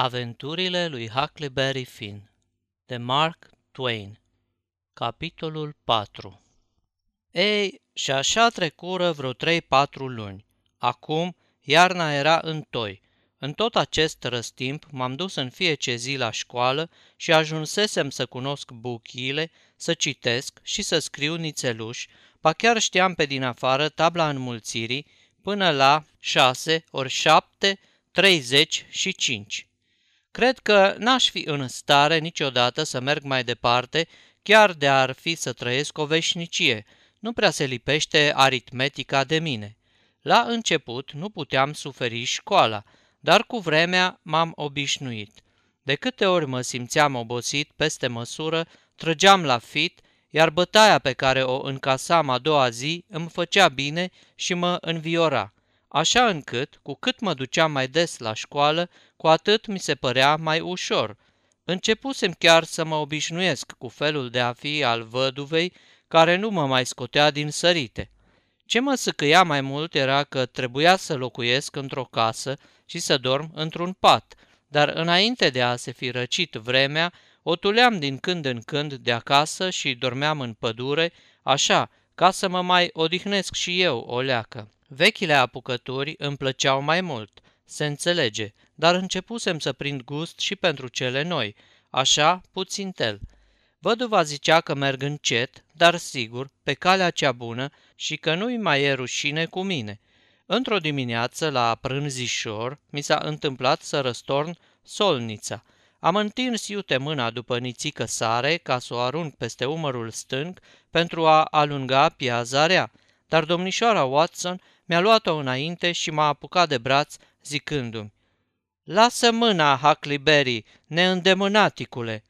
Aventurile lui Huckleberry Finn de Mark Twain. Capitolul 4. Ei, și așa trecură vreo 3-4 luni. Acum, iarna era în toi. În tot acest răstimp m-am dus în fiecare zi la școală și ajunsesem să cunosc buchiile, să citesc și să scriu nițeluși, ba chiar știam pe din afară tabla înmulțirii până la 6 ori 7, 35. Cred că n-aș fi în stare niciodată să merg mai departe, chiar de ar fi să trăiesc o veșnicie. Nu prea se lipește aritmetica de mine. La început nu puteam suferi școala, dar cu vremea m-am obișnuit. De câte ori mă simțeam obosit peste măsură, trăgeam la fit, iar bătaia pe care o încasam a doua zi îmi făcea bine și mă înviora. Așa încât, cu cât mă duceam mai des la școală, cu atât mi se părea mai ușor. Începusem chiar să mă obișnuiesc cu felul de a fi al văduvei, care nu mă mai scotea din sărite. Ce mă săcăia mai mult era că trebuia să locuiesc într-o casă și să dorm într-un pat, dar înainte de a se fi răcit vremea, o tuleam din când în când de acasă și dormeam în pădure, așa, ca să mă mai odihnesc și eu o leacă. Vechile apucături îmi plăceau mai mult, se înțelege, dar începusem să prind gust și pentru cele noi, așa puțintel. Văduva zicea că merg încet, dar sigur, pe calea cea bună și că nu-i mai e rușine cu mine. Într-o dimineață, la prânzișor, mi s-a întâmplat să răstorn solnița. Am întins iute mâna după nițică sare ca să o arunc peste umărul stâng pentru a alunga piaza rea, dar domnișoara Watson mi-a luat-o înainte și m-a apucat de braț, zicându-mi: „Lasă mâna, Huckleberry, neîndemânaticule!"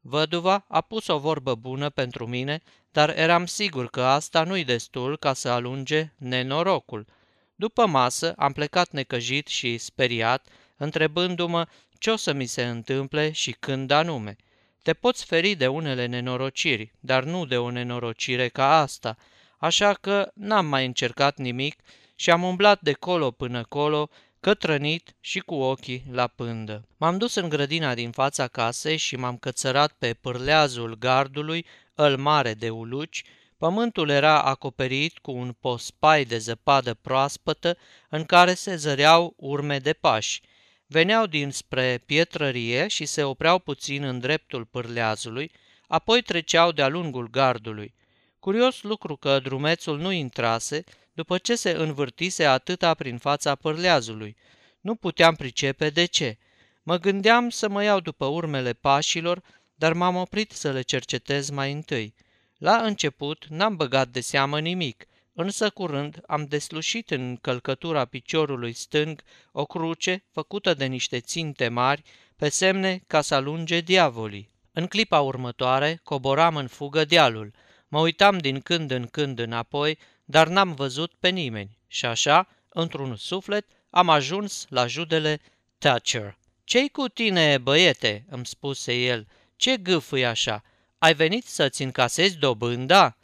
Văduva a pus o vorbă bună pentru mine, dar eram sigur că asta nu-i destul ca să alunge nenorocul. După masă am plecat necăjit și speriat, întrebându-mă ce o să mi se întâmple și când anume. Te poți feri de unele nenorociri, dar nu de o nenorocire ca asta, așa că n-am mai încercat nimic și am umblat de colo până colo, cătrănit și cu ochii la pândă. M-am dus în grădina din fața casei și m-am cățărat pe pârleazul gardului, îl mare de uluci. Pământul era acoperit cu un pospai de zăpadă proaspătă în care se zăreau urme de pași. Veneau dinspre pietrărie și se opreau puțin în dreptul pârleazului, apoi treceau de-a lungul gardului. Curios lucru că drumețul nu intrase după ce se învârtise atâta prin fața pârleazului. Nu puteam pricepe de ce. Mă gândeam să mă iau după urmele pașilor, dar m-am oprit să le cercetez mai întâi. La început n-am băgat de seamă nimic, însă curând am deslușit în călcătura piciorului stâng o cruce făcută de niște ținte mari, pe semne ca să alunge diavolii. În clipa următoare coboram în fugă dealul. Mă uitam din când în când înapoi, dar n-am văzut pe nimeni și așa, într-un suflet, am ajuns la judele Thatcher. „Ce-i cu tine, băiete?" îmi spuse el. „Ce gâfâi așa? Ai venit să-ți încasezi dobânda?"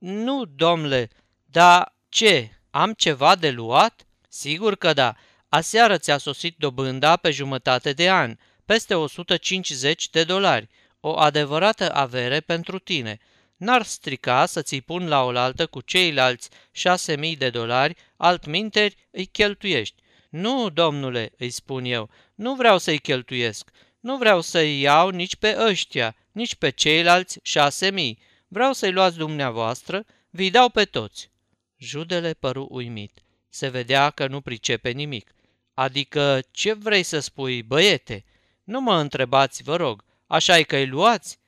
„Nu, domnule, dar ce, am ceva de luat?" „Sigur că da, aseară ți-a sosit dobânda pe jumătate de an, peste 150 de dolari, o adevărată avere pentru tine. N-ar strica să ți-i pun la oaltă cu ceilalți 6.000 de dolari, altminteri îi cheltuiești." „Nu, domnule," îi spun eu, „nu vreau să-i cheltuiesc, nu vreau să-i iau nici pe ăștia, nici pe ceilalți 6.000. Vreau să-i luați dumneavoastră, vi-i dau pe toți." Judele păru uimit. Se vedea că nu pricepe nimic. „Adică ce vrei să spui, băiete? Nu mă întrebați, vă rog, așa-i că-i luați?"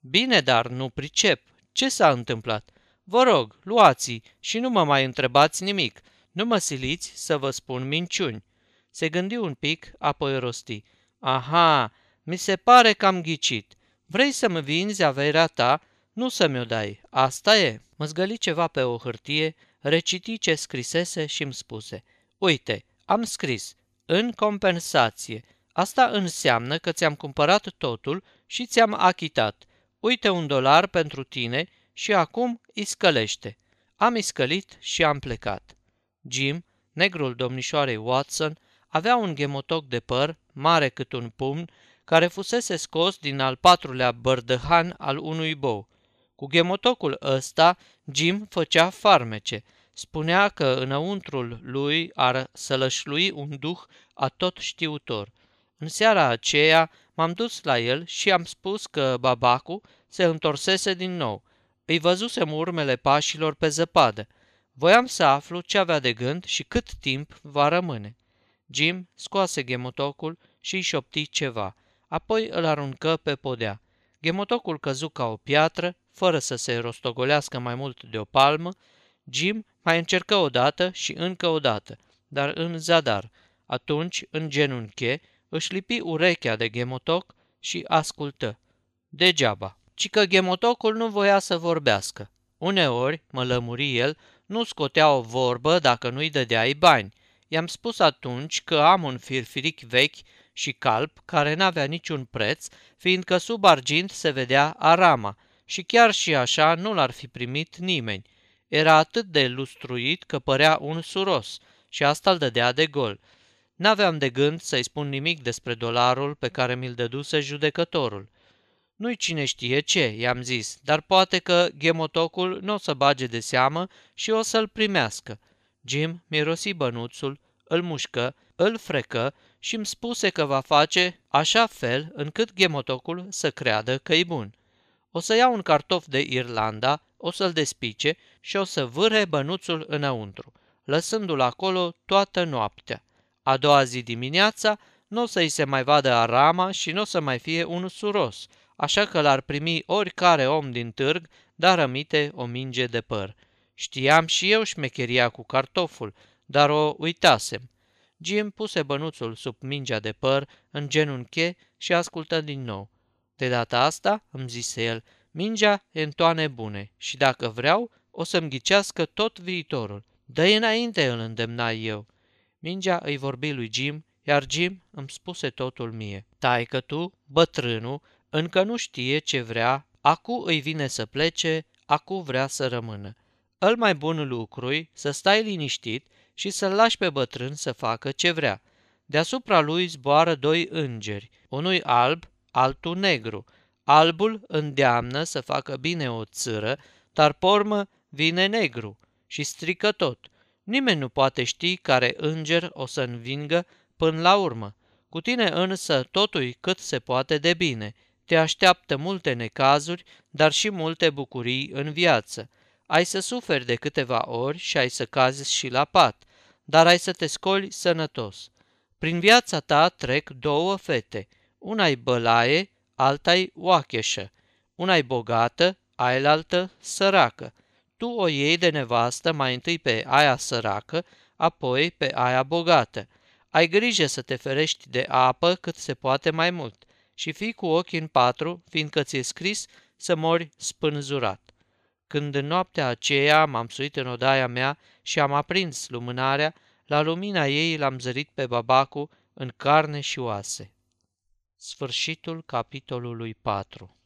„Bine, dar nu pricep. Ce s-a întâmplat?" „Vă rog, luați-i și nu mă mai întrebați nimic. Nu mă siliți să vă spun minciuni." Se gândi un pic, apoi rosti: „Aha, mi se pare că am ghicit. Vrei să-mi vinzi averea ta, nu să-mi o dai. Asta e." Mă zgăli ceva pe o hârtie, reciti ce scrisese și îmi spuse: „Uite, am scris, în compensație. Asta înseamnă că ți-am cumpărat totul și ți-am achitat. Uite $1 pentru tine și acum iscălește." Am iscălit și am plecat. Jim, negrul domnișoarei Watson, avea un ghemotoc de păr mare cât un pumn, care fusese scos din al patrulea bărdăhan al unui bou. Cu gemotocul ăsta, Jim făcea farmece. Spunea că înăuntrul lui ar sălășlui un duh atotștiutor. În seara aceea m-am dus la el și am spus că babacul se întorsese din nou. Îi văzusem urmele pașilor pe zăpadă. Voiam să aflu ce avea de gând și cât timp va rămâne. Jim scoase gemotocul și îi șopti ceva, apoi îl aruncă pe podea. Gemotocul căzu ca o piatră, fără să se rostogolească mai mult de o palmă. Jim mai încercă o dată și încă o dată, dar în zadar. Atunci, în genunche, își lipi urechea de gemotoc și ascultă. Degeaba, ci că gemotocul nu voia să vorbească. Uneori, mă lămuri el, nu scotea o vorbă dacă nu-i dădeai bani. I-am spus atunci că am un firfiric vechi și calb care n-avea niciun preț, fiindcă sub argint se vedea arama și chiar și așa nu l-ar fi primit nimeni. Era atât de lustruit că părea un suros și asta îl dădea de gol. N-aveam de gând să-i spun nimic despre dolarul pe care mi-l dăduse judecătorul. Nu-i cine știe ce, i-am zis, dar poate că gemotocul nu o să bage de seamă și o să-l primească. Jim mirosi bănuțul, îl mușcă, îl frecă și îmi spuse că va face așa fel încât gemotocul să creadă că-i bun. O să iau un cartof de Irlanda, o să-l despice și o să vâre bănuțul înăuntru, lăsându-l acolo toată noaptea. A doua zi dimineața nu o să-i se mai vadă arama și nu o să mai fie un suros, așa că l-ar primi oricare om din târg, dar rămite o minge de păr. Știam și eu șmecheria cu cartoful, dar o uitasem. Jim puse bănuțul sub mingea de păr în genunche și ascultă din nou. De data asta, îmi zise el, mingea e în toane bune și dacă vreau, o să-mi ghicească tot viitorul. Dă-i înainte, îl îndemnai eu. Mingea îi vorbi lui Jim, iar Jim îmi spuse totul mie. Taică tu, bătrânul, încă nu știe ce vrea, acu îi vine să plece, acu vrea să rămână. Îl mai bun lucru-i să stai liniștit și să-l lași pe bătrân să facă ce vrea. Deasupra lui zboară doi îngeri, unui alb, altul negru. Albul îndeamnă să facă bine o țără, dar pormă vine negru și strică tot. Nimeni nu poate ști care înger o să învingă până la urmă. Cu tine însă totu-i cât se poate de bine. Te așteaptă multe necazuri, dar și multe bucurii în viață. Ai să suferi de câteva ori și ai să cazi și la pat, dar ai să te scoli sănătos. Prin viața ta trec două fete. Una-i bălaie, alta-i oacheșă. Una-i bogată, ailaltă săracă. Tu o iei de nevastă mai întâi pe aia săracă, apoi pe aia bogată. Ai grijă să te ferești de apă cât se poate mai mult și fii cu ochii în patru, fiindcă ți-e scris să mori spânzurat. Când în noaptea aceea m-am suit în odaia mea și am aprins lumânarea, la lumina ei l-am zărit pe babacul în carne și oase. Sfârșitul capitolului 4.